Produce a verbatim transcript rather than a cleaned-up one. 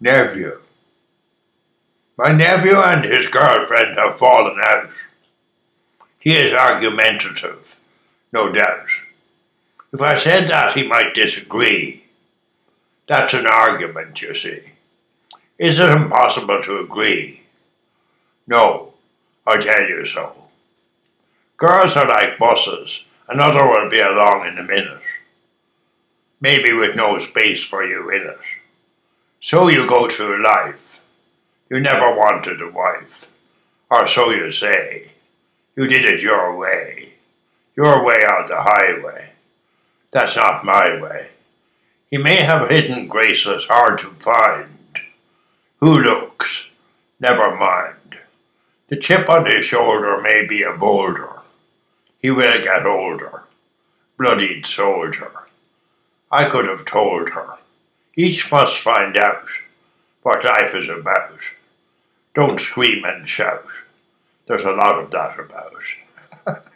nephew. My nephew and his girlfriend have fallen out. He is argumentative, no doubt. If I said that, he might disagree. That's an argument, you see. Is it impossible to agree? No, I tell you so. Girls are like buses. Another will be along in a minute. Maybe with no space for you in it. So you go through life. You never wanted a wife. Or so you say. You did it your way. Your way on the highway. That's not my way. He may have hidden graces hard to find. Who looks? Never mind. The chip on his shoulder may be a boulder. He will get older. Bloodied soldier. I could have told her. Each must find out what life is about. Don't scream and shout. There's a lot of that about.